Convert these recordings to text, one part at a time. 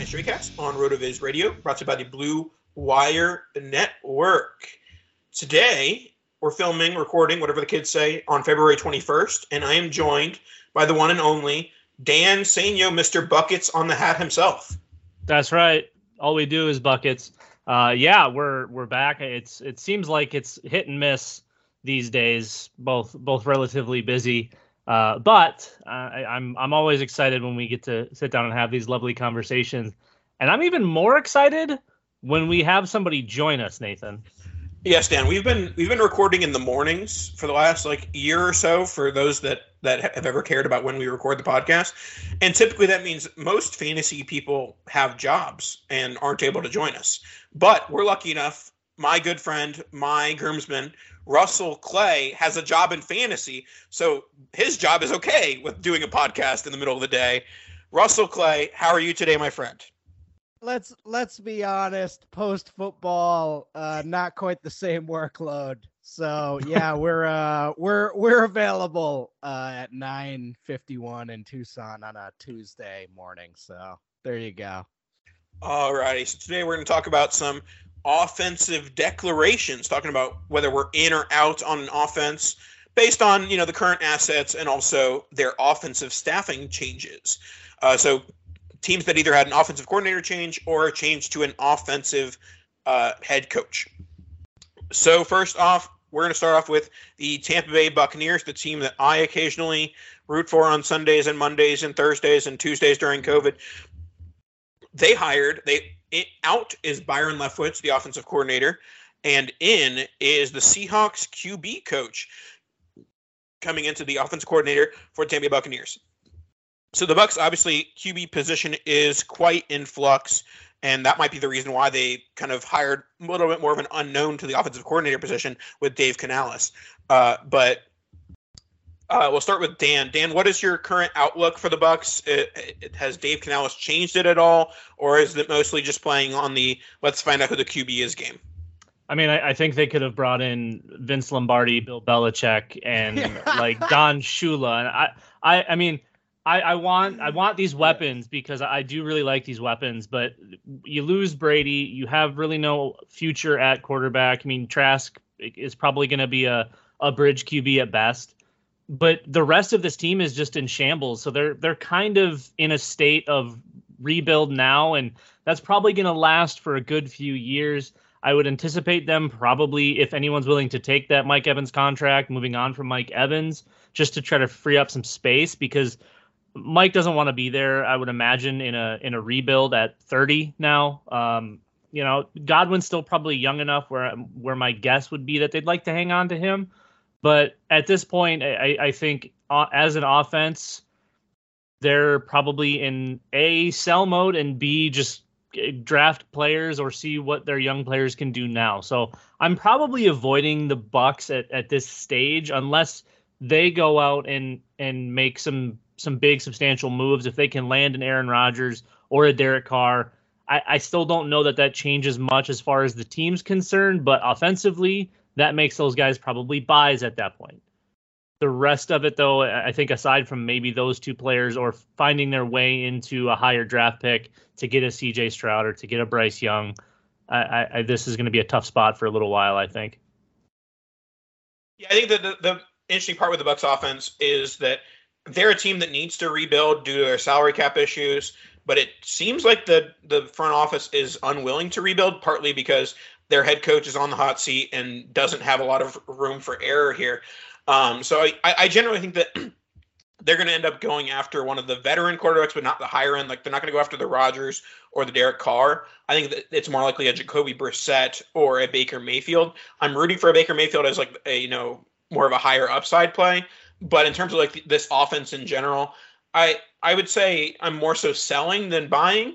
Streetcast on RotoViz Radio, brought to you by the Blue Wire Network. Today, we're filming, recording, whatever the kids say, on February 21st, and I am joined by the one and only Dan Sanyo, Mr. Buckets on the Hat himself. That's right. All we do is buckets. We're back. It seems like it's hit and miss these days. Both relatively busy. But I'm always excited when we get to sit down and have these lovely conversations. And I'm even more excited when we have somebody join us, Nathan. Yes, Dan, we've been recording in the mornings for the last year or so, for those that have ever cared about when we record the podcast. And typically that means most fantasy people have jobs and aren't able to join us. But we're lucky enough. My good friend, my groomsman, Russell Clay, has a job in fantasy, so his job is okay with doing a podcast in the middle of the day. Russell Clay, how are you today, my friend? Let's be honest. Post football, not quite the same workload. So yeah, we're available at 9:51 in Tucson on a Tuesday morning. So there you go. All righty. So today we're going to talk about some offensive declarations, talking about whether we're in or out on an offense based on, the current assets and also their offensive staffing changes. So teams that either had an offensive coordinator change or a change to an offensive head coach. So first off, we're going to start off with the Tampa Bay Buccaneers, the team that I occasionally root for on Sundays and Mondays and Thursdays and Tuesdays during COVID. Out is Byron Leftwich, the offensive coordinator, and in is the Seahawks QB coach coming into the offensive coordinator for Tampa Bay Buccaneers. So the Bucs, obviously, QB position is quite in flux, and that might be the reason why they kind of hired a little bit more of an unknown to the offensive coordinator position with Dave Canales. But we'll start with Dan. Dan, what is your current outlook for the Bucs? Has Dave Canales changed it at all, or is it mostly just playing on the let's find out who the QB is game? I mean, I think they could have brought in Vince Lombardi, Bill Belichick, and Don Shula. And I want these weapons because I do really like these weapons. But you lose Brady, you have really no future at quarterback. I mean, Trask is probably going to be a bridge QB at best. But the rest of this team is just in shambles. So they're kind of in a state of rebuild now, and that's probably going to last for a good few years. I would anticipate them probably, if anyone's willing to take that Mike Evans contract, moving on from Mike Evans, just to try to free up some space, because Mike doesn't want to be there, I would imagine, in a rebuild at 30 now. Godwin's still probably young enough where my guess would be that they'd like to hang on to him. But at this point, I think as an offense, they're probably in A, sell mode, and B, just draft players or see what their young players can do now. So I'm probably avoiding the Bucs at this stage unless they go out and make some big substantial moves. If they can land an Aaron Rodgers or a Derek Carr, I still don't know that changes much as far as the team's concerned, but offensively that makes those guys probably buys at that point. The rest of it, though, I think aside from maybe those two players or finding their way into a higher draft pick to get a C.J. Stroud or to get a Bryce Young, I this is going to be a tough spot for a little while, I think. Yeah, I think the interesting part with the Bucs offense is that they're a team that needs to rebuild due to their salary cap issues, but it seems like the front office is unwilling to rebuild, partly because their head coach is on the hot seat and doesn't have a lot of room for error here. So I generally think that they're going to end up going after one of the veteran quarterbacks, but not the higher end. Like, they're not going to go after the Rodgers or the Derek Carr. I think that it's more likely a Jacoby Brissett or a Baker Mayfield. I'm rooting for a Baker Mayfield as like a, you know, more of a higher upside play. But in terms of like this offense in general, I would say I'm more so selling than buying,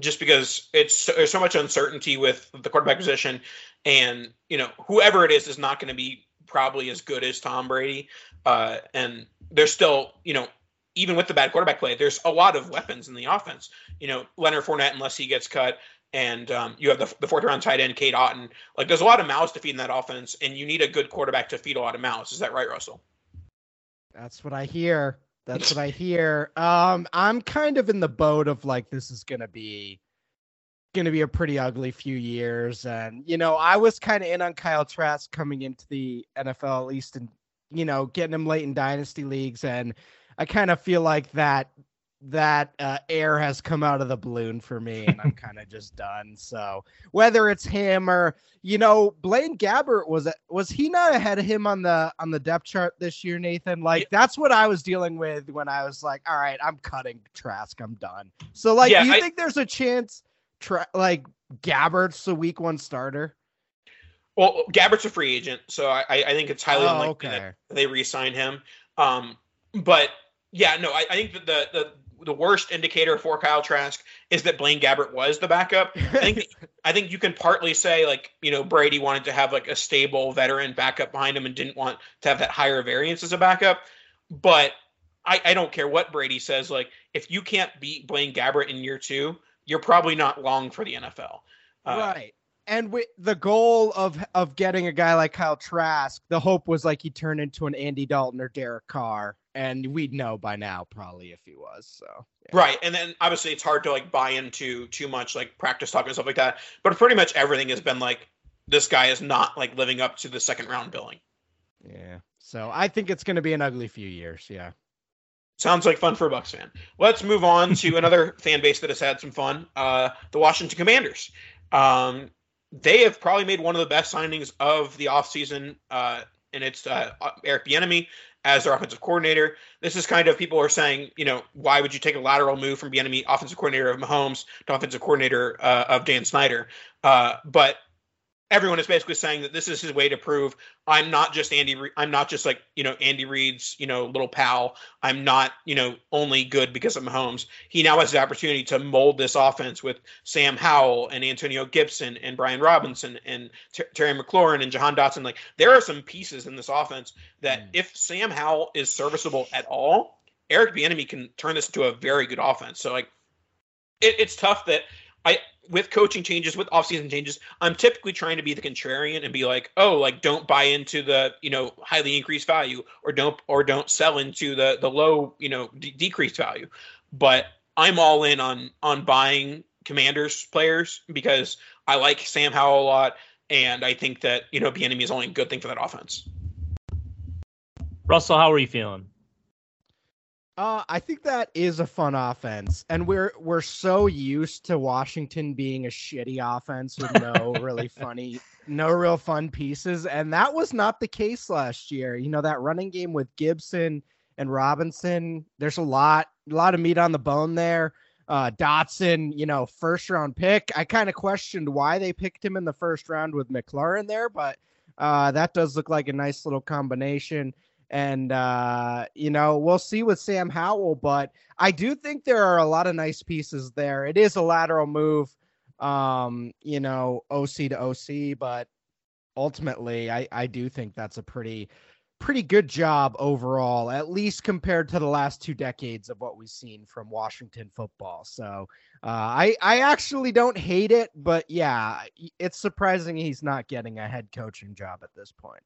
just because there's so much uncertainty with the quarterback position, and you know whoever it is not going to be probably as good as Tom Brady. And there's still, you know, even with the bad quarterback play, there's a lot of weapons in the offense. You know, Leonard Fournette, unless he gets cut, and you have the fourth round tight end, Cade Otton. Like, there's a lot of mouths to feed in that offense, and you need a good quarterback to feed a lot of mouths. Is that right, Russell? That's what I hear. That's what I hear. I'm kind of in the boat of like, this is going to be a pretty ugly few years. And, you know, I was kind of in on Kyle Trask coming into the NFL, at least in, you know, getting him late in dynasty leagues. And I kind of feel like that air has come out of the balloon for me, and I'm kind of just done. So whether it's him or, you know, Blaine Gabbert, was he not ahead of him on the depth chart this year, Nathan? Like, that's what I was dealing with when I was like, all right, I'm cutting Trask. I'm done. So like, yeah, do you think there's a chance like Gabbert's the week one starter? Well, Gabbert's a free agent, so I think it's highly unlikely that they re-sign him. But yeah, no, I think that the worst indicator for Kyle Trask is that Blaine Gabbert was the backup. I think you can partly say, like, you know, Brady wanted to have like a stable veteran backup behind him and didn't want to have that higher variance as a backup. But I don't care what Brady says. Like, if you can't beat Blaine Gabbert in year two, you're probably not long for the NFL. Right. And with the goal of getting a guy like Kyle Trask, the hope was like he turned into an Andy Dalton or Derek Carr, and we'd know by now probably if he was. So yeah. Right. And then obviously it's hard to like buy into too much like practice talk and stuff like that. But pretty much everything has been like, this guy is not like living up to the second round billing. Yeah. So I think it's going to be an ugly few years. Yeah. Sounds like fun for a Bucs fan. Let's move on to another fan base that has had some fun. The Washington Commanders. They have probably made one of the best signings of the offseason, and it's Eric Bieniemy as their offensive coordinator. This is kind of, people are saying, you know, why would you take a lateral move from Bieniemy, offensive coordinator of Mahomes, to offensive coordinator of Dan Snyder? But everyone is basically saying that this is his way to prove, I'm not just like, you know, Andy Reid's, you know, little pal. I'm not, you know, only good because of Mahomes. He now has the opportunity to mold this offense with Sam Howell and Antonio Gibson and Brian Robinson and Terry McLaurin and Jahan Dotson. Like, there are some pieces in this offense that if Sam Howell is serviceable at all, Eric Bieniemy can turn this into a very good offense. So like, it's tough that with coaching changes, with offseason changes, I'm typically trying to be the contrarian and be like, oh, like, don't buy into the, you know, highly increased value, or don't sell into the low, you know, decreased value. But I'm all in on buying Commanders players because I like Sam Howell a lot, and I think that, you know, Bieniemy is only a good thing for that offense. Russell, how are you feeling? I think that is a fun offense, and we're so used to Washington being a shitty offense with no real fun pieces, and that was not the case last year. You know, that running game with Gibson and Robinson, there's a lot of meat on the bone there. Dotson, you know, first round pick. I kind of questioned why they picked him in the first round with McLaurin there, but that does look like a nice little combination. And, you know, we'll see with Sam Howell, but I do think there are a lot of nice pieces there. It is a lateral move you know, OC to OC. But ultimately, I do think that's a pretty good job overall, at least compared to the last two decades of what we've seen from Washington football. So I actually don't hate it, but yeah, it's surprising he's not getting a head coaching job at this point.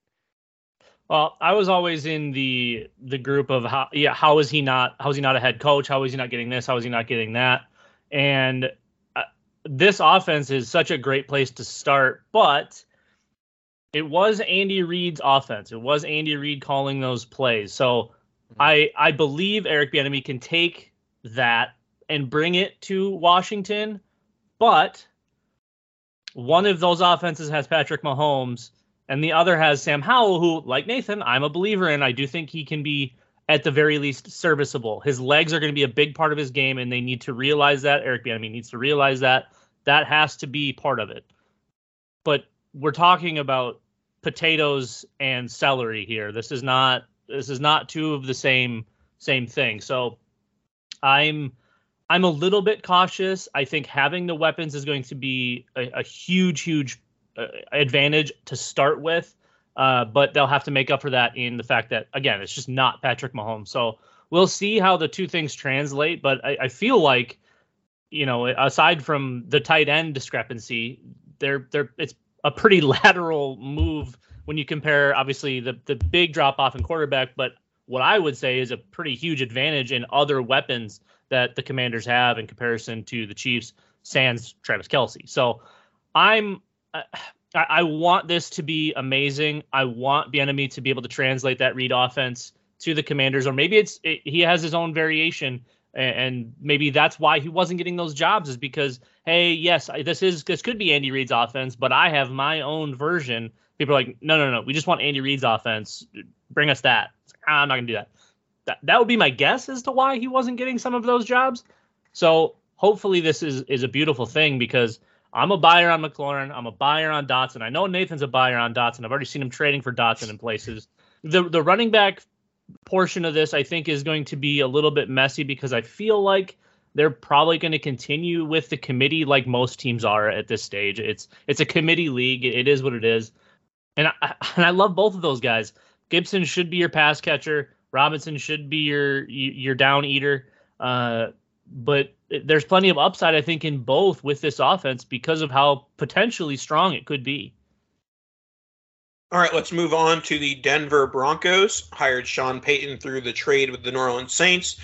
Well, I was always in the group of how is he not a head coach? How is he not getting this? How is he not getting that? And this offense is such a great place to start, but it was Andy Reid's offense. It was Andy Reid calling those plays. So I believe Eric Bieniemy can take that and bring it to Washington. But one of those offenses has Patrick Mahomes, and the other has Sam Howell, who, like Nathan, I'm a believer in. I do think he can be, at the very least, serviceable. His legs are going to be a big part of his game, and they need to realize that. Eric Bieniemy needs to realize that. That has to be part of it. But we're talking about potatoes and celery here. This is not two of the same thing. So I'm a little bit cautious. I think having the weapons is going to be a huge advantage to start with. But they'll have to make up for that in the fact that, again, it's just not Patrick Mahomes. So we'll see how the two things translate. But I feel like, you know, aside from the tight end discrepancy, it's a pretty lateral move when you compare, obviously, the big drop off in quarterback, but what I would say is a pretty huge advantage in other weapons that the Commanders have in comparison to the Chiefs, sans Travis Kelce. So I want this to be amazing. I want Bieniemy to be able to translate that Reid offense to the Commanders, or maybe he has his own variation. And maybe that's why he wasn't getting those jobs, is because, hey, yes, this could be Andy Reid's offense, but I have my own version. People are like, no, we just want Andy Reid's offense. Bring us that. I'm not going to do that. That would be my guess as to why he wasn't getting some of those jobs. So hopefully this is a beautiful thing, because I'm a buyer on McLaurin. I'm a buyer on Dotson. I know Nathan's a buyer on Dotson. I've already seen him trading for Dotson in places. The running back portion of this, I think, is going to be a little bit messy, because I feel like they're probably going to continue with the committee like most teams are at this stage. It's a committee league. It is what it is. And I love both of those guys. Gibson should be your pass catcher. Robinson should be your down eater. But there's plenty of upside, I think, in both with this offense because of how potentially strong it could be. All right, let's move on to the Denver Broncos. Hired Sean Payton through the trade with the New Orleans Saints.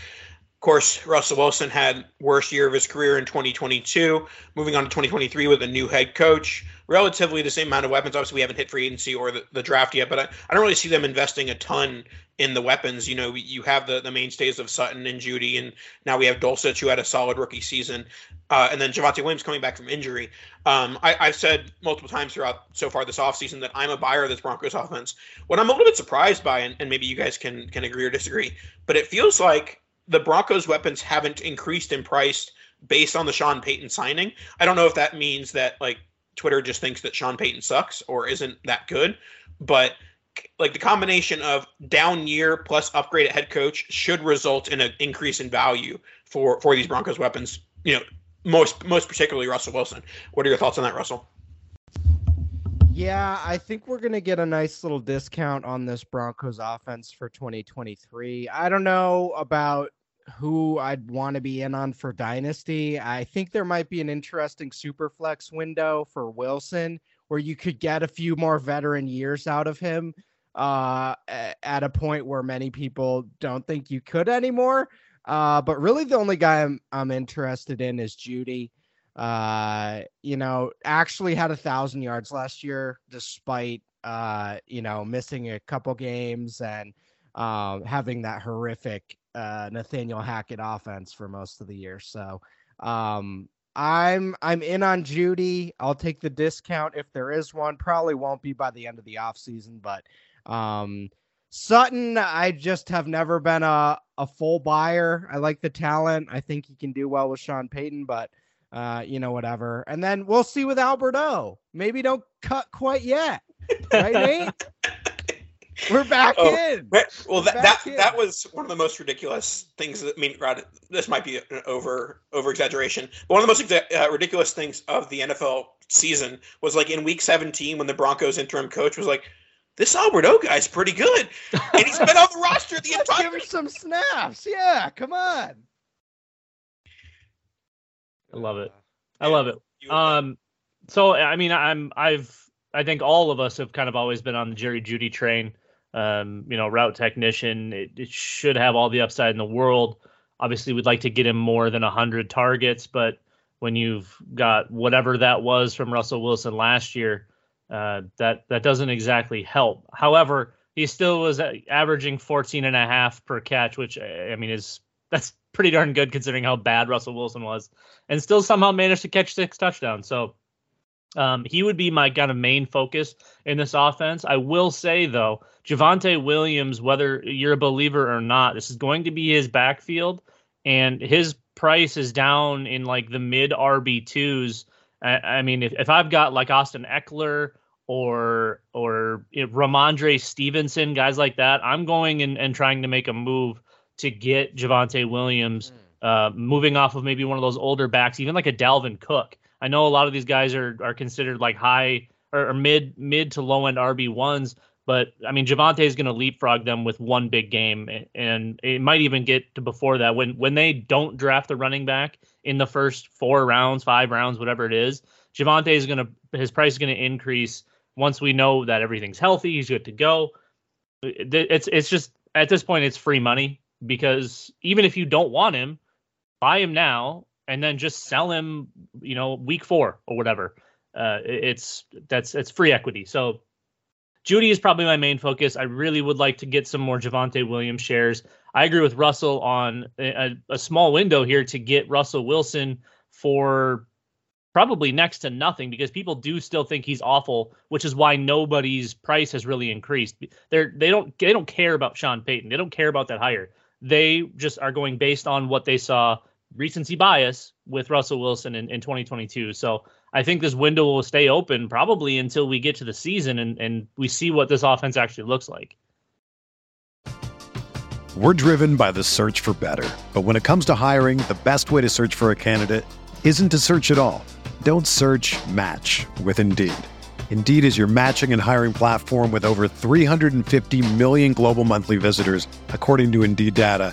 Of course, Russell Wilson had worst year of his career in 2022. Moving on to 2023 with a new head coach. Relatively the same amount of weapons. Obviously, we haven't hit free agency or the draft yet, but I don't really see them investing a ton in the weapons. You know, you have the mainstays of Sutton and Jeudy, and now we have Dulcich, who had a solid rookie season, and then Javonte Williams coming back from injury. I've said multiple times throughout so far this offseason that I'm a buyer of this Broncos offense. What I'm a little bit surprised by, and maybe you guys can agree or disagree, but it feels like the Broncos' weapons haven't increased in price based on the Sean Payton signing. I don't know if that means that, like, Twitter just thinks that Sean Payton sucks or isn't that good, but like the combination of down year plus upgrade at head coach should result in an increase in value for these Broncos weapons, you know, most particularly Russell Wilson. What are your thoughts on that, Russell? Yeah, I think we're going to get a nice little discount on this Broncos offense for 2023. I don't know about who I'd want to be in on for Dynasty. I think there might be an interesting super flex window for Wilson where you could get a few more veteran years out of him at a point where many people don't think you could anymore. But really the only guy I'm interested in is Jeudy. You know, actually had 1,000 yards last year, despite, you know, missing a couple games and having that horrific Nathaniel Hackett offense for most of the year. So I'm in on Jeudy. I'll take the discount if there is one. Probably won't be by the end of the offseason, but Sutton, I just have never been a full buyer. I like the talent. I think he can do well with Sean Payton, but you know, whatever. And then we'll see with Albert O. Maybe don't cut quite yet. Right, Nate? We're back in. Well, that was one of the most ridiculous things. I mean, Rod, this might be an over-exaggeration. But one of the most ridiculous things of the NFL season was, like, in Week 17 when the Broncos interim coach was like, this Alberto guy's pretty good, and he's been on the roster the entire time. Give him some snaps. Yeah, come on. I love it. I love it. So, I mean, I think all of us have kind of always been on the Jerry Jeudy train, route technician. It should have all the upside in the world. Obviously, we'd like to get him more than 100 targets, but when you've got whatever that was from Russell Wilson last year, that doesn't exactly help. However, he still was averaging 14.5 per catch, which, I mean, that's pretty darn good considering how bad Russell Wilson was, and still somehow managed to catch 6 touchdowns. So, he would be my kind of main focus in this offense. I will say, though, Javonte Williams, whether you're a believer or not, this is going to be his backfield, and his price is down in like the mid RB2s. I mean, if I've got like Austin Eckler or Ramondre Stevenson, guys like that, I'm going and trying to make a move to get Javonte Williams, moving off of maybe one of those older backs, even like a Dalvin Cook. I know a lot of these guys are considered like high or mid to low end RB1s, but I mean, Javonte is going to leapfrog them with one big game, and it might even get to before that. When they don't draft the running back in the first 4 rounds, 5 rounds, whatever it is, Javonte is going to, his price is going to increase once we know that everything's healthy, he's good to go. It's just at this point, it's free money, because even if you don't want him, buy him now. And then just sell him, week 4 or whatever. It's free equity. So Jeudy is probably my main focus. I really would like to get some more Javonte Williams shares. I agree with Russell on a small window here to get Russell Wilson for probably next to nothing, because people do still think he's awful, which is why nobody's price has really increased. They don't care about Sean Payton. They don't care about that hire. They just are going based on what they saw. Recency bias with Russell Wilson in 2022. So I think this window will stay open probably until we get to the season and we see what this offense actually looks like. We're driven by the search for better. But when it comes to hiring, the best way to search for a candidate isn't to search at all. Don't search, match with Indeed. Indeed is your matching and hiring platform with over 350 million global monthly visitors, according to Indeed data,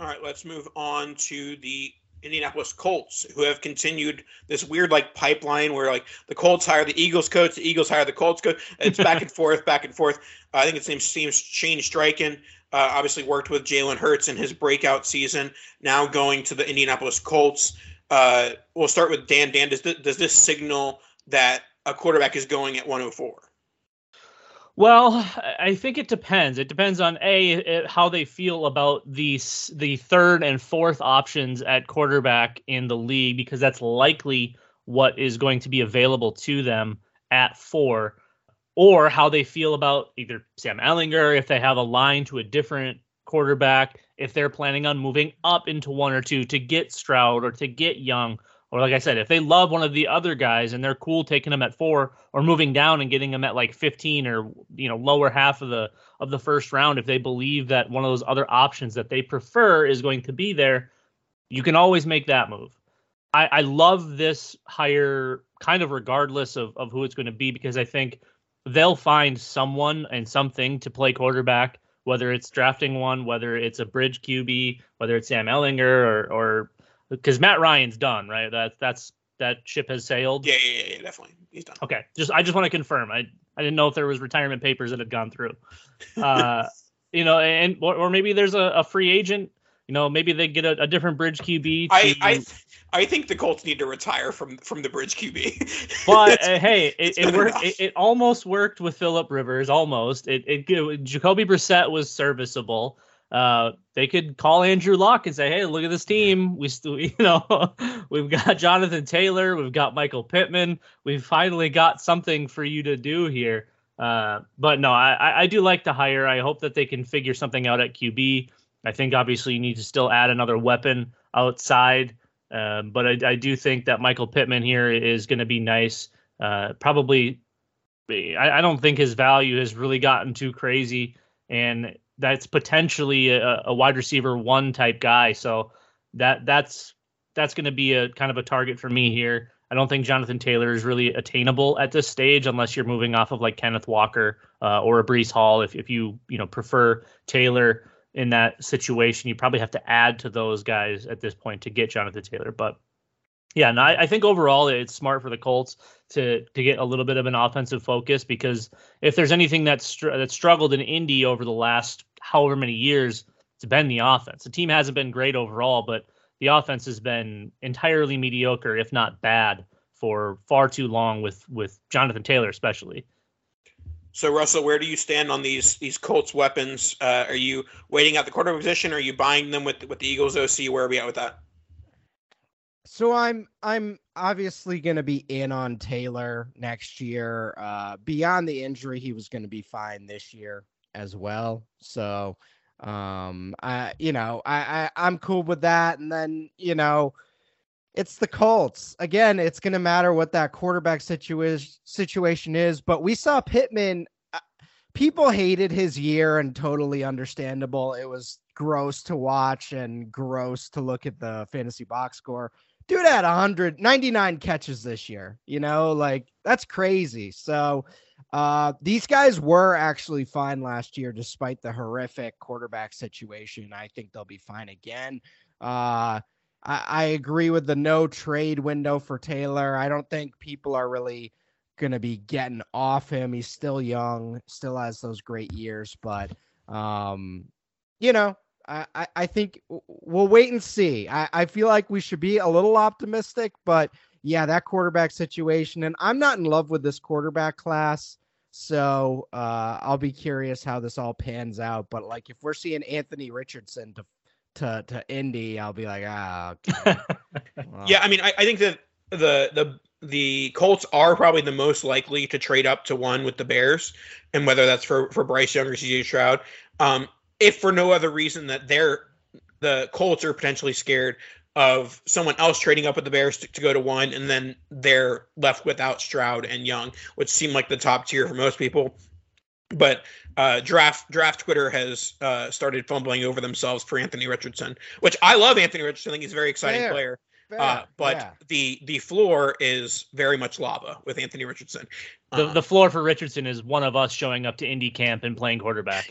All right, let's move on to the Indianapolis Colts, who have continued this weird pipeline where the Colts hire the Eagles coach, the Eagles hire the Colts coach. It's back and forth. I think it seems Shane Steichen obviously worked with Jalen Hurts in his breakout season. Now going to the Indianapolis Colts. We'll start with Dan. Dan, does this signal that a quarterback is going at 104? Well, I think it depends. It depends on how they feel about the third and fourth options at quarterback in the league, because that's likely what is going to be available to them at 4, or how they feel about either Sam Ehlinger, if they have a line to a different quarterback if they're planning on moving up into one or two to get Stroud or to get Young. Or like I said, if they love one of the other guys and they're cool taking them at 4 or moving down and getting them at like 15 or, you know, lower half of the first round, if they believe that one of those other options that they prefer is going to be there, you can always make that move. I love this hire kind of regardless of who it's going to be, because I think they'll find someone and something to play quarterback, whether it's drafting one, whether it's a bridge QB, whether it's Sam Ehlinger or because Matt Ryan's done, right? That ship has sailed. Yeah, definitely. He's done. Okay. I just want to confirm. I didn't know if there was retirement papers that had gone through. You know, and or maybe there's a free agent, you know, maybe they get a different bridge QB. I think the Colts need to retire from the bridge QB. But hey, it worked. It almost worked with Phillip Rivers. Almost. It Jacoby Brissett was serviceable. They could call Andrew Luck and say, "Hey, look at this team. We still, you know, we've got Jonathan Taylor, we've got Michael Pittman. We've finally got something for you to do here." But no, I do like the hire. I hope that they can figure something out at QB. I think obviously you need to still add another weapon outside. But I do think that Michael Pittman here is going to be nice. Probably, I don't think his value has really gotten too crazy, and that's potentially a wide receiver one type guy. So that's going to be a kind of a target for me here. I don't think Jonathan Taylor is really attainable at this stage unless you're moving off of like Kenneth Walker or a Breece Hall. If you prefer Taylor in that situation, you probably have to add to those guys at this point to get Jonathan Taylor. But yeah, no, I think overall it's smart for the Colts to get a little bit of an offensive focus, because if there's anything that's struggled in Indy over the last however many years, it's been the offense. The team hasn't been great overall, but the offense has been entirely mediocre, if not bad, for far too long with Jonathan Taylor especially. So, Russell, where do you stand on these Colts weapons? Are you waiting out the quarterback position? Or are you buying them with the Eagles OC? Where are we at with that? So I'm obviously going to be in on Taylor next year. Beyond the injury, he was going to be fine this year as well. So, I'm cool with that. And then, you know, it's the Colts. Again, it's going to matter what that quarterback situation is. But we saw Pittman. People hated his year, and totally understandable. It was gross to watch and gross to look at the fantasy box score. Dude had 199 catches this year. You know, like, that's crazy. So these guys were actually fine last year, despite the horrific quarterback situation. I think they'll be fine again. I agree with the no trade window for Taylor. I don't think people are really going to be getting off him. He's still young, still has those great years, but I think we'll wait and see. I feel like we should be a little optimistic, but yeah, that quarterback situation, and I'm not in love with this quarterback class. So I'll be curious how this all pans out. But like, if we're seeing Anthony Richardson to Indy, I'll be like, okay. Well. Yeah, I mean, I think that the Colts are probably the most likely to trade up to one with the Bears, and whether that's for Bryce Young or C.J. Stroud, if for no other reason that the Colts are potentially scared of someone else trading up with the Bears to go to one, and then they're left without Stroud and Young, which seem like the top tier for most people. But draft Twitter has started fumbling over themselves for Anthony Richardson, which I love Anthony Richardson. I think he's a very exciting player. The floor is very much lava with Anthony Richardson. The floor for Richardson is one of us showing up to Indy camp and playing quarterback.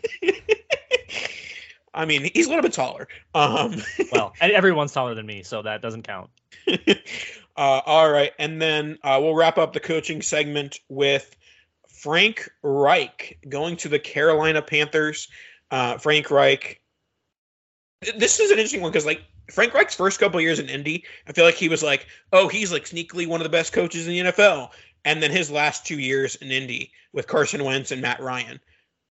I mean, he's a little bit taller. Well, everyone's taller than me, so that doesn't count. All right. And then we'll wrap up the coaching segment with Frank Reich going to the Carolina Panthers. Frank Reich. This is an interesting one because, like, Frank Reich's first couple years in Indy, I feel like he was like, oh, he's like sneakily one of the best coaches in the NFL. And then his last 2 years in Indy with Carson Wentz and Matt Ryan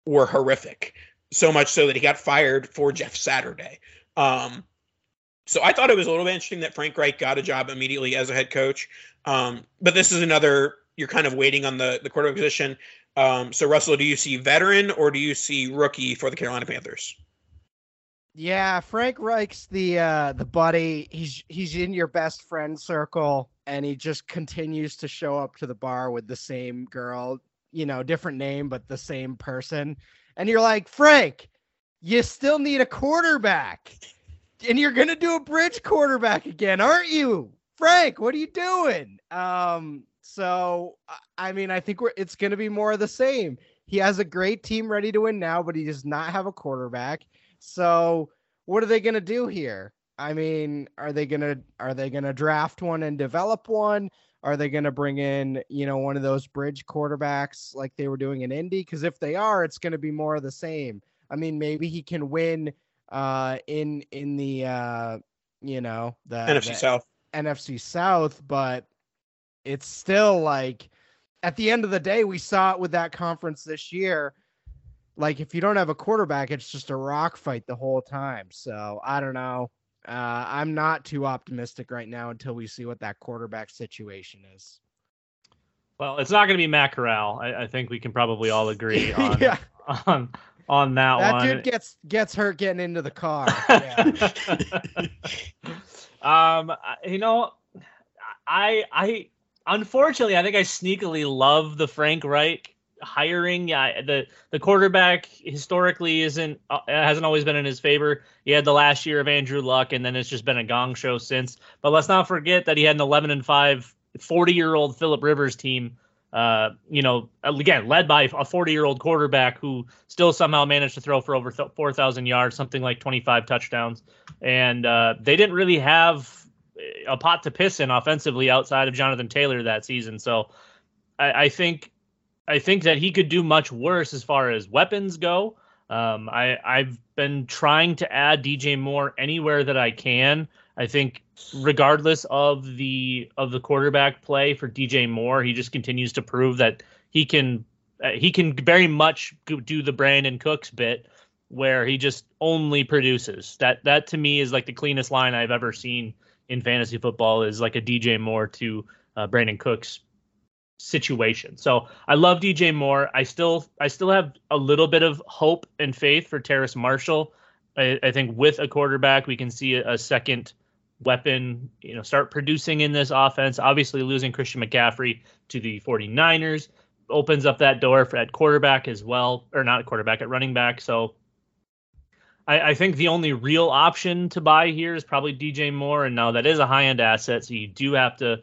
were horrific. So much so that he got fired for Jeff Saturday. So I thought it was a little bit interesting that Frank Reich got a job immediately as a head coach. But this is another. You're kind of waiting on the quarterback position. So, Russell, do you see veteran or do you see rookie for the Carolina Panthers? Yeah, Frank Reich's the buddy. He's in your best friend circle, and he just continues to show up to the bar with the same girl, you know, different name, but the same person. And you're like, Frank, you still need a quarterback, and you're going to do a bridge quarterback again, aren't you? Frank, what are you doing? So, I mean, I think it's going to be more of the same. He has a great team ready to win now, but he does not have a quarterback. So what are they going to do here? I mean, are they going to draft one and develop one? Are they going to bring in, you know, one of those bridge quarterbacks like they were doing in Indy? Because if they are, it's going to be more of the same. I mean, maybe he can win in the NFC South, but it's still like at the end of the day, we saw it with that conference this year. Like, if you don't have a quarterback, it's just a rock fight the whole time. So I don't know. I'm not too optimistic right now until we see what that quarterback situation is. Well, it's not going to be Matt Corral. I think we can probably all agree on yeah. on that one. That dude gets hurt getting into the car. Yeah. You know, I unfortunately, I think I sneakily love the Frank Reich hiring. Yeah, the quarterback historically hasn't always been in his favor. He had the last year of Andrew Luck, and then it's just been a gong show since. But let's not forget that he had an 11-5 40-year-old Phillip Rivers team, you know, again led by a 40-year-old quarterback who still somehow managed to throw for over 4,000 yards, something like 25 touchdowns. And they didn't really have a pot to piss in offensively outside of Jonathan Taylor that season. So I think that he could do much worse as far as weapons go. I've been trying to add DJ Moore anywhere that I can. I think regardless of the quarterback play for DJ Moore, he just continues to prove that he can very much do the Brandon Cooks bit where he just only produces. That to me is like the cleanest line I've ever seen in fantasy football, is like a DJ Moore to Brandon Cooks situation. So I love DJ Moore. I still have a little bit of hope and faith for Terrace Marshall. I think with a quarterback, we can see a second weapon, you know, start producing in this offense. Obviously losing Christian McCaffrey to the 49ers opens up that door for at quarterback as well, or not quarterback, at running back. So I think the only real option to buy here is probably DJ Moore. And now that is a high-end asset, so you do have to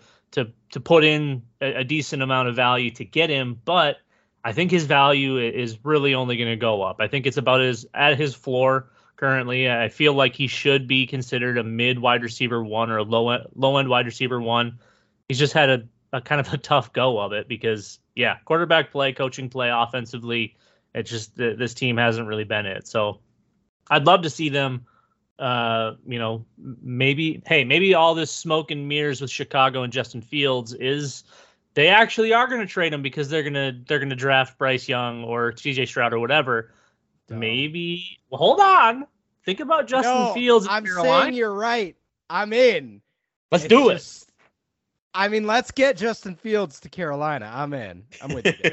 put in a decent amount of value to get him, but I think his value is really only going to go up. I think it's about at his floor currently. I feel like he should be considered a mid wide receiver one or a low end wide receiver one. He's just had a kind of a tough go of it because, yeah, quarterback play, coaching play, offensively, it's just this team hasn't really been it. So I'd love to see them. You know, maybe all this smoke and mirrors with Chicago and Justin Fields is they actually are going to trade him because they're going to draft Bryce Young or C.J. Stroud or whatever. No. Maybe. Well, hold on. Think about Justin Fields. I'm saying you're right. I'm in. Let's do it. I mean, let's get Justin Fields to Carolina. I'm in. I'm with you.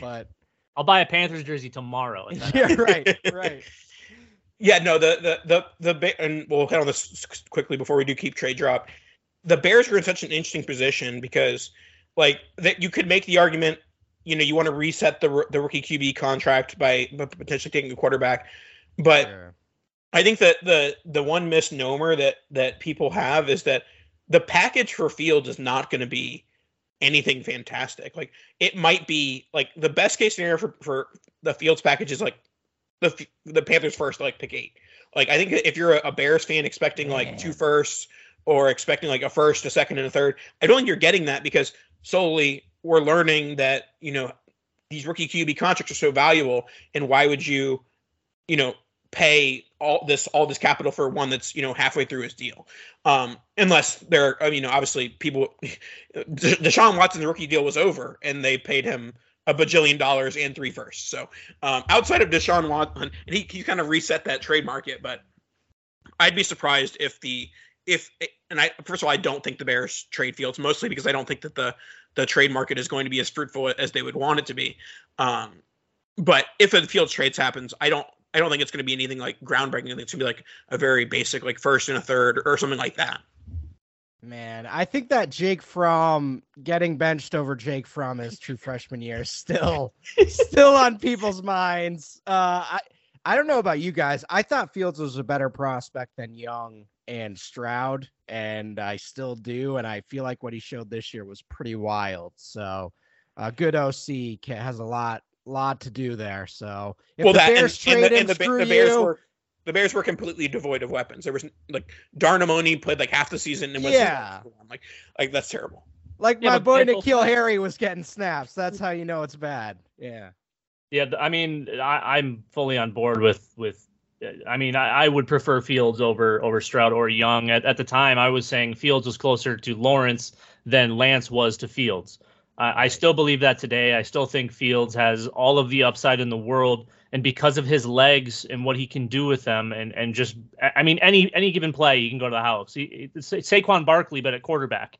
But I'll buy a Panthers jersey tomorrow. Yeah, right. Right. Yeah, no, and we'll hit on this quickly before we do keep trade drop. The Bears are in such an interesting position because, like, that you could make the argument, you know, you want to reset the rookie QB contract by potentially taking a quarterback. But yeah. I think that the one misnomer that people have is that the package for Fields is not going to be anything fantastic. Like, it might be, like, the best case scenario for the Fields package is, like, the Panthers first, like pick 8. Like, I think if you're a Bears fan expecting like 2 firsts or expecting like a first, a second, and a third, I don't think you're getting that because solely we're learning that, you know, these rookie QB contracts are so valuable, and why would you, you know, pay all this capital for one that's, you know, halfway through his deal, unless they're, you know, obviously people. Deshaun Watson's rookie deal was over, and they paid him a bajillion dollars and 3 firsts. So outside of Deshaun Watson, and he kind of reset that trade market, but I'd be surprised I don't think the Bears trade Fields, mostly because I don't think that the trade market is going to be as fruitful as they would want it to be. But if a Fields trades happens, I don't I don't think it's going to be anything like groundbreaking. I think it's going to be like a very basic, like first and a third or something like that. Man, I think that Jake Fromm getting benched over Jake Fromm his true freshman year is still on people's minds. I don't know about you guys. I thought Fields was a better prospect than Young and Stroud, and I still do. And I feel like what he showed this year was pretty wild. So good OC has a lot to do there. So if the Bears were completely devoid of weapons. There was like Darnamoni played like half the season and was like that's terrible. Like my boy Nikhil Harry was getting snaps. That's how you know it's bad. Yeah. Yeah, I mean, I'm fully on board with. I mean, I would prefer Fields over Stroud or Young. At the time, I was saying Fields was closer to Lawrence than Lance was to Fields. I still believe that today. I still think Fields has all of the upside in the world. And because of his legs and what he can do with them and just, I mean, any given play, you can go to the house. Saquon Barkley, but at quarterback.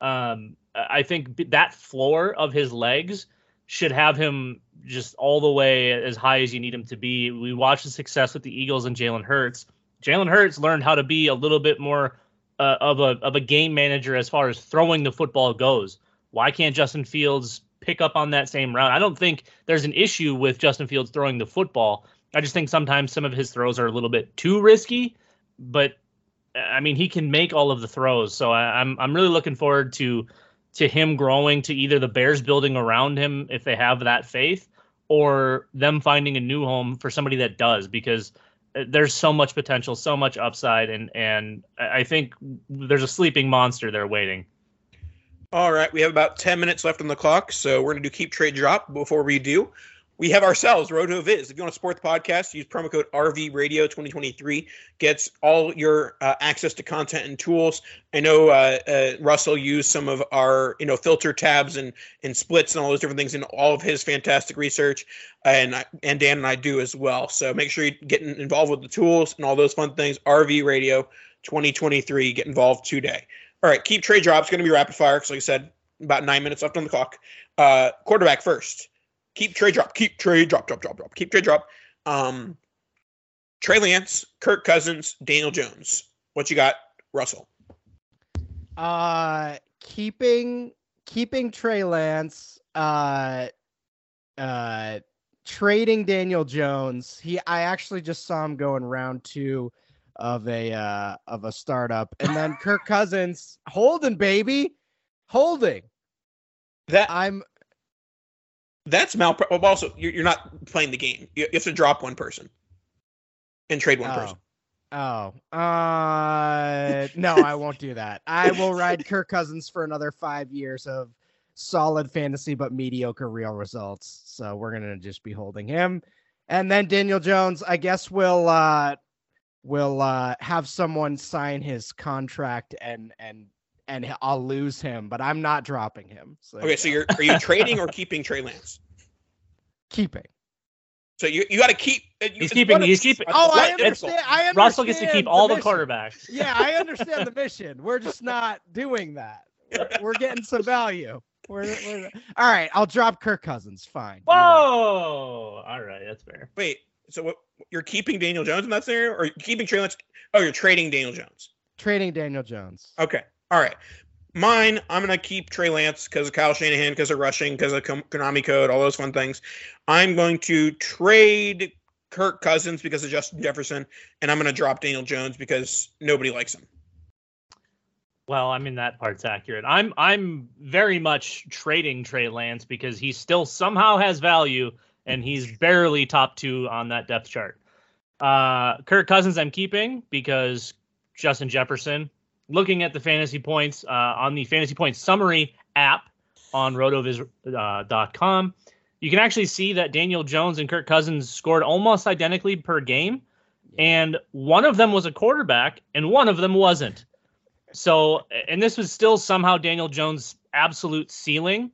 I think that floor of his legs should have him just all the way as high as you need him to be. We watched the success with the Eagles and Jalen Hurts. Jalen Hurts learned how to be a little bit more of a game manager as far as throwing the football goes. Why can't Justin Fields pick up on that same route? I don't think there's an issue with Justin Fields throwing the football. I just think sometimes some of his throws are a little bit too risky, but I mean, he can make all of the throws. So I'm really looking forward to him growing, to either the Bears building around him if they have that faith, or them finding a new home for somebody that does, because there's so much potential, so much upside. And I think there's a sleeping monster there waiting. All right, we have about 10 minutes left on the clock, so we're going to do Keep Trade Drop. Before we do, we have ourselves RotoViz. If you want to support the podcast, use promo code RVRadio2023. Gets all your access to content and tools. I know Russell used some of our filter tabs and splits and all those different things in all of his fantastic research, and Dan and I do as well. So make sure you get involved with the tools and all those fun things. RVRadio2023. Get involved today. All right, Keep Trade Drop. It's going to be rapid fire because, like I said, about 9 minutes left on the clock. Quarterback first. Keep Trade Drop. Trey Lance, Kirk Cousins, Daniel Jones. What you got, Russell? Keeping Trey Lance, trading Daniel Jones. I actually just saw him go in round two of a startup, and then Kirk Cousins holding. That's malpractice. Also, you're not playing the game. You have to drop one person and trade one person. No, I won't do that. I will ride Kirk Cousins for another 5 years of solid fantasy but mediocre real results. So we're gonna just be holding him, and then Daniel Jones. I guess we'll have someone sign his contract and I'll lose him, but I'm not dropping him. So okay. So are you trading or keeping Trey Lance? Keeping. So you got to keep. He's keeping. Oh, I understand. Russell gets to keep all the quarterbacks. Yeah, I understand the mission. We're just not doing that. We're getting some value. We're all right. I'll drop Kirk Cousins. Fine. Whoa. All right. That's fair. Wait. So what? You're keeping Daniel Jones in that scenario, or keeping Trey Lance? Oh, you're trading Daniel Jones. Trading Daniel Jones. Okay. All right. Mine, I'm going to keep Trey Lance because of Kyle Shanahan, because of rushing, because of Konami code, all those fun things. I'm going to trade Kirk Cousins because of Justin Jefferson, and I'm going to drop Daniel Jones because nobody likes him. Well, I mean, that part's accurate. I'm very much trading Trey Lance because he still somehow has value, and he's barely top two on that depth chart. Kirk Cousins I'm keeping because Justin Jefferson. Looking at the fantasy points on the fantasy points summary app on rotoviz.com, you can actually see that Daniel Jones and Kirk Cousins scored almost identically per game. And one of them was a quarterback and one of them wasn't. So, and this was still somehow Daniel Jones' absolute ceiling.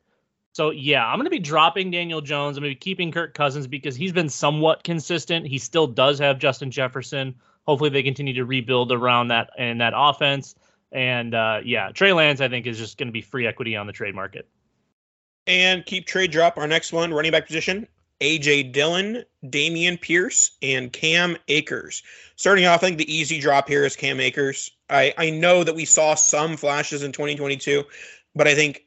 So, yeah, I'm going to be dropping Daniel Jones. I'm going to be keeping Kirk Cousins because he's been somewhat consistent. He still does have Justin Jefferson. Hopefully they continue to rebuild around that and that offense. And, Trey Lance, I think, is just going to be free equity on the trade market. And keep trade drop. Our next one, running back position, A.J. Dillon, Damian Pierce, and Cam Akers. Starting off, I think the easy drop here is Cam Akers. I know that we saw some flashes in 2022, but I think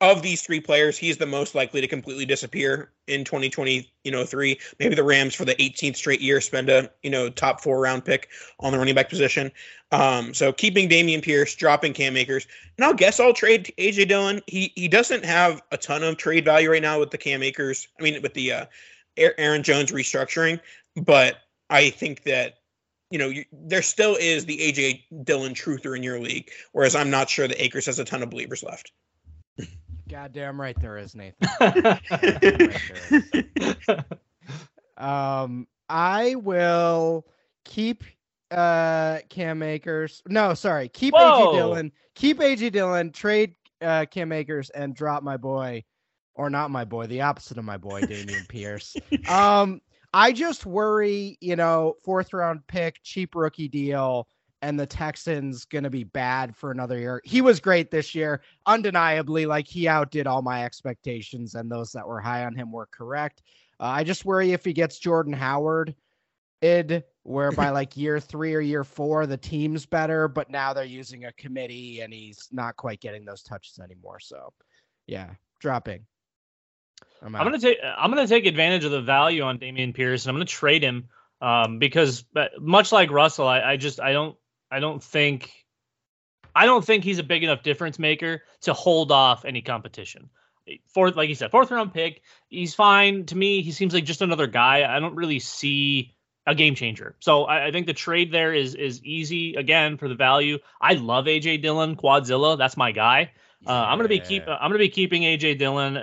of these three players, he's the most likely to completely disappear in 2023. Maybe the Rams for the 18th straight year spend a top 4-round pick on the running back position. So keeping Damian Pierce, dropping Cam Akers, and I'll guess I'll trade A.J. Dillon. He doesn't have a ton of trade value right now with the Cam Akers. I mean, with the Aaron Jones restructuring, but I think that there still is the A.J. Dillon truther in your league, whereas I'm not sure that Akers has a ton of believers left. Goddamn right there is, Nathan. I will keep Cam Akers. No, sorry. Keep A.J. Dillon. Keep A.J. Dillon. Trade Cam Akers and drop my boy, or not my boy, the opposite of my boy, Damian Pierce. I just worry, 4th-round pick, cheap rookie deal. And the Texans going to be bad for another year. He was great this year. Undeniably, he outdid all my expectations, and those that were high on him were correct. I just worry if he gets Jordan Howard, where by year 3 or year 4, the team's better, but now they're using a committee and he's not quite getting those touches anymore. So yeah, dropping. I'm going to take advantage of the value on Damian Pierce, and I'm going to trade him because much like Russell, I don't think he's a big enough difference maker to hold off any competition. 4th round pick. He's fine. To me, he seems like just another guy. I don't really see a game changer. So I think the trade there is easy again for the value. I love AJ Dillon, Quadzilla. That's my guy. I'm going to be keeping AJ Dillon,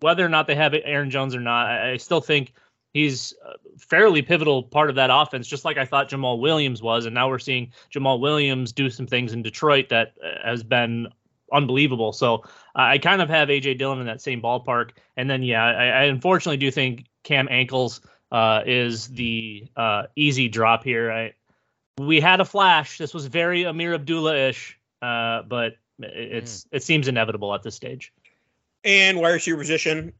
whether or not they have Aaron Jones or not. I still think he's a fairly pivotal part of that offense, just like I thought Jamal Williams was. And now we're seeing Jamal Williams do some things in Detroit that has been unbelievable. So I kind of have A.J. Dillon in that same ballpark. And then, I unfortunately do think Cam Akers is the easy drop here. We had a flash. This was very Amir Abdullah-ish, but it seems inevitable at this stage. And wide receiver position,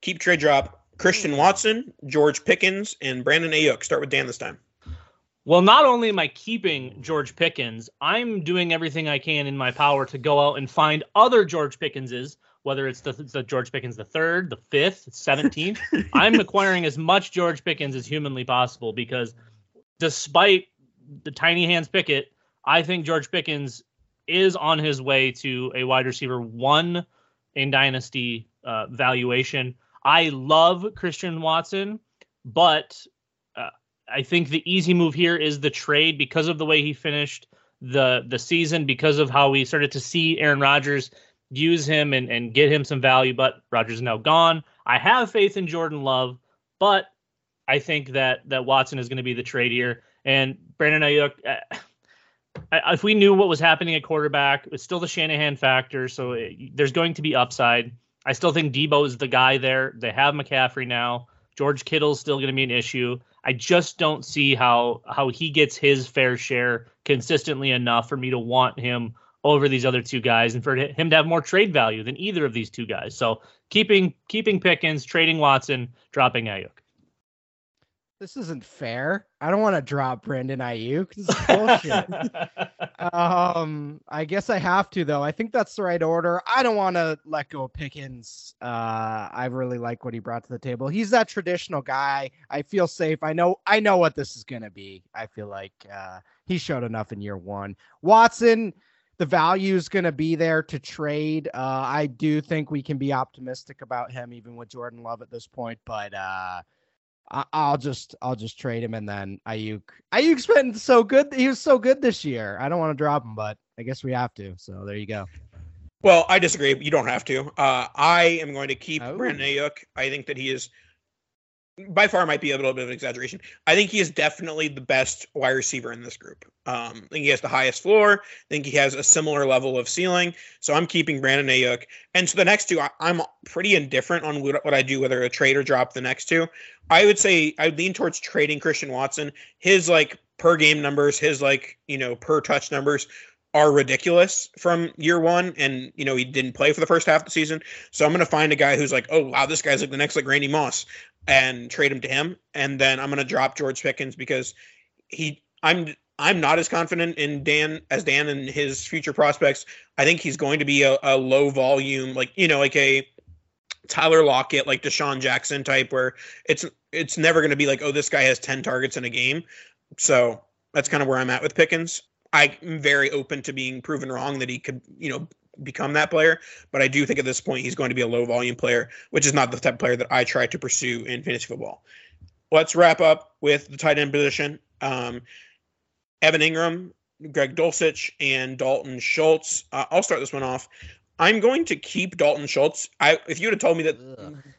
keep trade drop. Christian Watson, George Pickens, and Brandon Ayuk. Start with Dan this time. Well, not only am I keeping George Pickens, I'm doing everything I can in my power to go out and find other George Pickenses, whether it's the George Pickens the 3rd, the 5th, 17th. I'm acquiring as much George Pickens as humanly possible because despite the tiny hands Pickett, I think George Pickens is on his way to a wide receiver 1 in Dynasty valuation. I love Christian Watson, but I think the easy move here is the trade because of the way he finished the season, because of how we started to see Aaron Rodgers use him and get him some value, but Rodgers is now gone. I have faith in Jordan Love, but I think that Watson is going to be the trade here. And Brandon Ayuk, if we knew what was happening at quarterback, it's still the Shanahan factor, so there's going to be upside. I still think Debo is the guy there. They have McCaffrey now. George Kittle's still going to be an issue. I just don't see how he gets his fair share consistently enough for me to want him over these other two guys and for him to have more trade value than either of these two guys. So keeping Pickens, trading Watson, dropping Ayuk. This isn't fair. I don't want to drop Brandon Ayuk. This is bullshit. I guess I have to, though. I think that's the right order. I don't want to let go of Pickens. I really like what he brought to the table. He's that traditional guy. I feel safe. I know what this is going to be. I feel like he showed enough in year 1. Watson, the value is going to be there to trade. I do think we can be optimistic about him, even with Jordan Love at this point. But I'll just trade him, and then Ayuk. Ayuk's been so good. He was so good this year. I don't want to drop him, but I guess we have to. So there you go. Well, I disagree. You don't have to. I am going to keep Brandon Ayuk. I think that he is by far might be a little bit of an exaggeration. I think he is definitely the best wide receiver in this group. I think he has the highest floor. I think he has a similar level of ceiling. So I'm keeping Brandon Ayuk. And so the next two, I'm pretty indifferent on what I do, whether a trade or drop the next two. I would say I would lean towards trading Christian Watson. His per game numbers, his per touch numbers are ridiculous from year 1. And, he didn't play for the first half of the season. So I'm going to find a guy who's this guy's the next Randy Moss. and trade him to him. And then I'm going to drop George Pickens because I'm not as confident in Dan and his future prospects. I think he's going to be a low volume, like a Tyler Lockett, like Deshaun Jackson type, where it's never going to be like, oh, this guy has 10 targets in a game. So that's kind of where I'm at with Pickens. I'm very open to being proven wrong that he could, become that player. But I do think at this point he's going to be a low volume player, which is not the type of player that I try to pursue in fantasy football. Let's wrap up with the tight end position. Evan Ingram, Greg Dulcich, and Dalton Schultz. I'll start this one off. I'm going to keep Dalton Schultz. If you would have told me that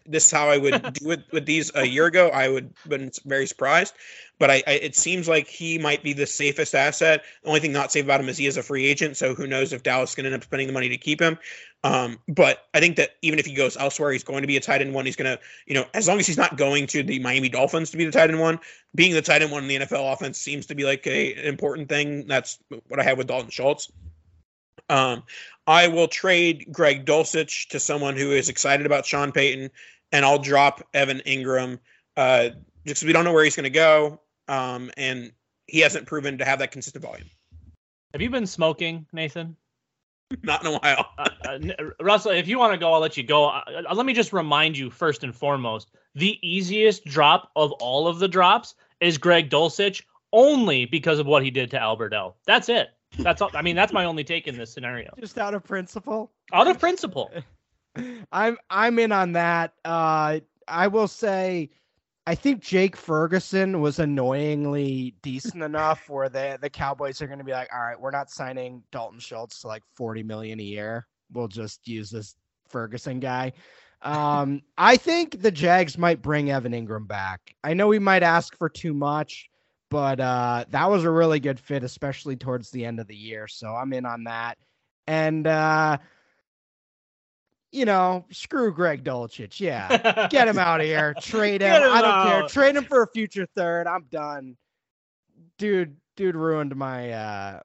this is how I would do it with these a year ago, I would have been very surprised. But it seems like he might be the safest asset. The only thing not safe about him is he is a free agent, so who knows if Dallas can end up spending the money to keep him. But I think that even if he goes elsewhere, he's going to be a tight end one. He's going to, as long as he's not going to the Miami Dolphins to be the tight end one, being the tight end one in the NFL offense seems to be like an important thing. That's what I have with Dalton Schultz. I will trade Greg Dulcich to someone who is excited about Sean Payton, and I'll drop Evan Ingram just because we don't know where he's going to go, and he hasn't proven to have that consistent volume. Have you been smoking, Nathan? Not in a while. Russell, if you want to go, I'll let you go. Let me just remind you, first and foremost, the easiest drop of all of the drops is Greg Dulcich only because of what he did to Alberto. That's it. That's all. I mean, that's my only take in this scenario. Just out of principle. Out of principle. I'm in on that. I will say, I think Jake Ferguson was annoyingly decent enough where the Cowboys are going to be like, all right, we're not signing Dalton Schultz to like $40 million a year. We'll just use this Ferguson guy. I think the Jags might bring Evan Ingram back. I know we might ask for too much, but that was a really good fit, especially towards the end of the year. So I'm in on that. And, screw Greg Dulcich. Yeah, get him out of here. Trade him. I don't care. Trade him for a future third. I'm done. Dude ruined my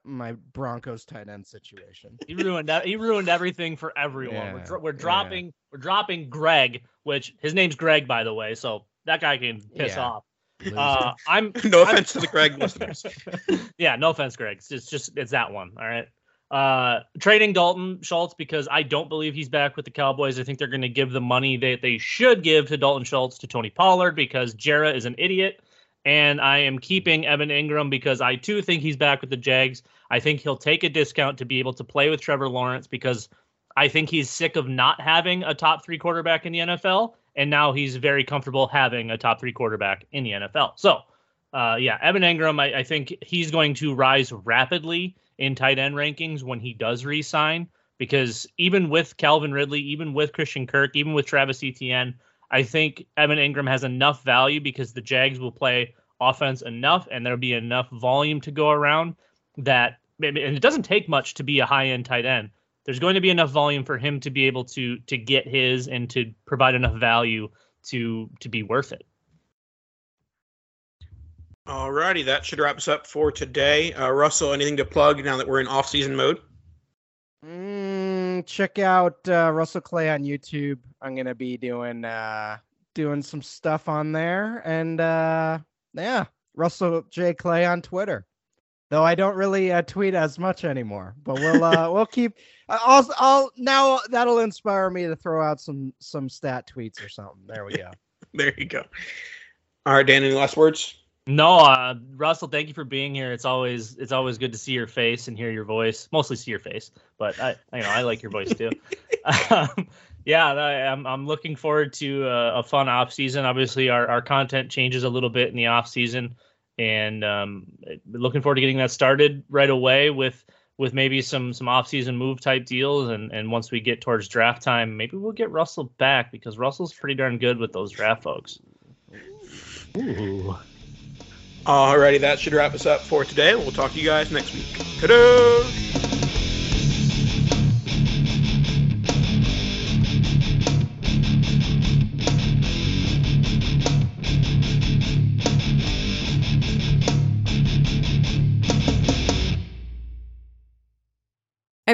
Broncos tight end situation. He ruined everything for everyone. Yeah, we're dropping Greg, which his name's Greg, by the way. So that guy can piss off. I'm no offense to the Greg listeners. Yeah, no offense, Greg. It's that one. All right. Trading Dalton Schultz because I don't believe he's back with the Cowboys. I think they're going to give the money that they should give to Dalton Schultz to Tony Pollard because Jarrah is an idiot. And I am keeping Evan Ingram because I too think he's back with the Jags. I think he'll take a discount to be able to play with Trevor Lawrence because I think he's sick of not having a top three quarterback in the NFL. And now he's very comfortable having a top three quarterback in the NFL. So, Evan Ingram, I think he's going to rise rapidly in tight end rankings when he does re-sign, because even with Calvin Ridley, even with Christian Kirk, even with Travis Etienne, I think Evan Ingram has enough value because the Jags will play offense enough and there'll be enough volume to go around that, and it doesn't take much to be a high-end tight end. There's going to be enough volume for him to be able to get his and to provide enough value to be worth it. All righty. That should wrap us up for today. Russell, anything to plug now that we're in off-season mode? Check out Russell Clay on YouTube. I'm going to be doing some stuff on there. And, Russell J. Clay on Twitter. Though I don't really tweet as much anymore, but we'll keep. I'll now that'll inspire me to throw out some stat tweets or something. There we go. There you go. All right, Dan, any last words? No, Russell, thank you for being here. It's always good to see your face and hear your voice. Mostly see your face, but I like your voice too. I'm looking forward to a fun off season. Obviously, our content changes a little bit in the off season. And looking forward to getting that started right away with maybe some off-season move type deals. And once we get towards draft time, maybe we'll get Russell back because Russell's pretty darn good with those draft folks. Ooh. Alrighty, that should wrap us up for today. We'll talk to you guys next week. Ta-da!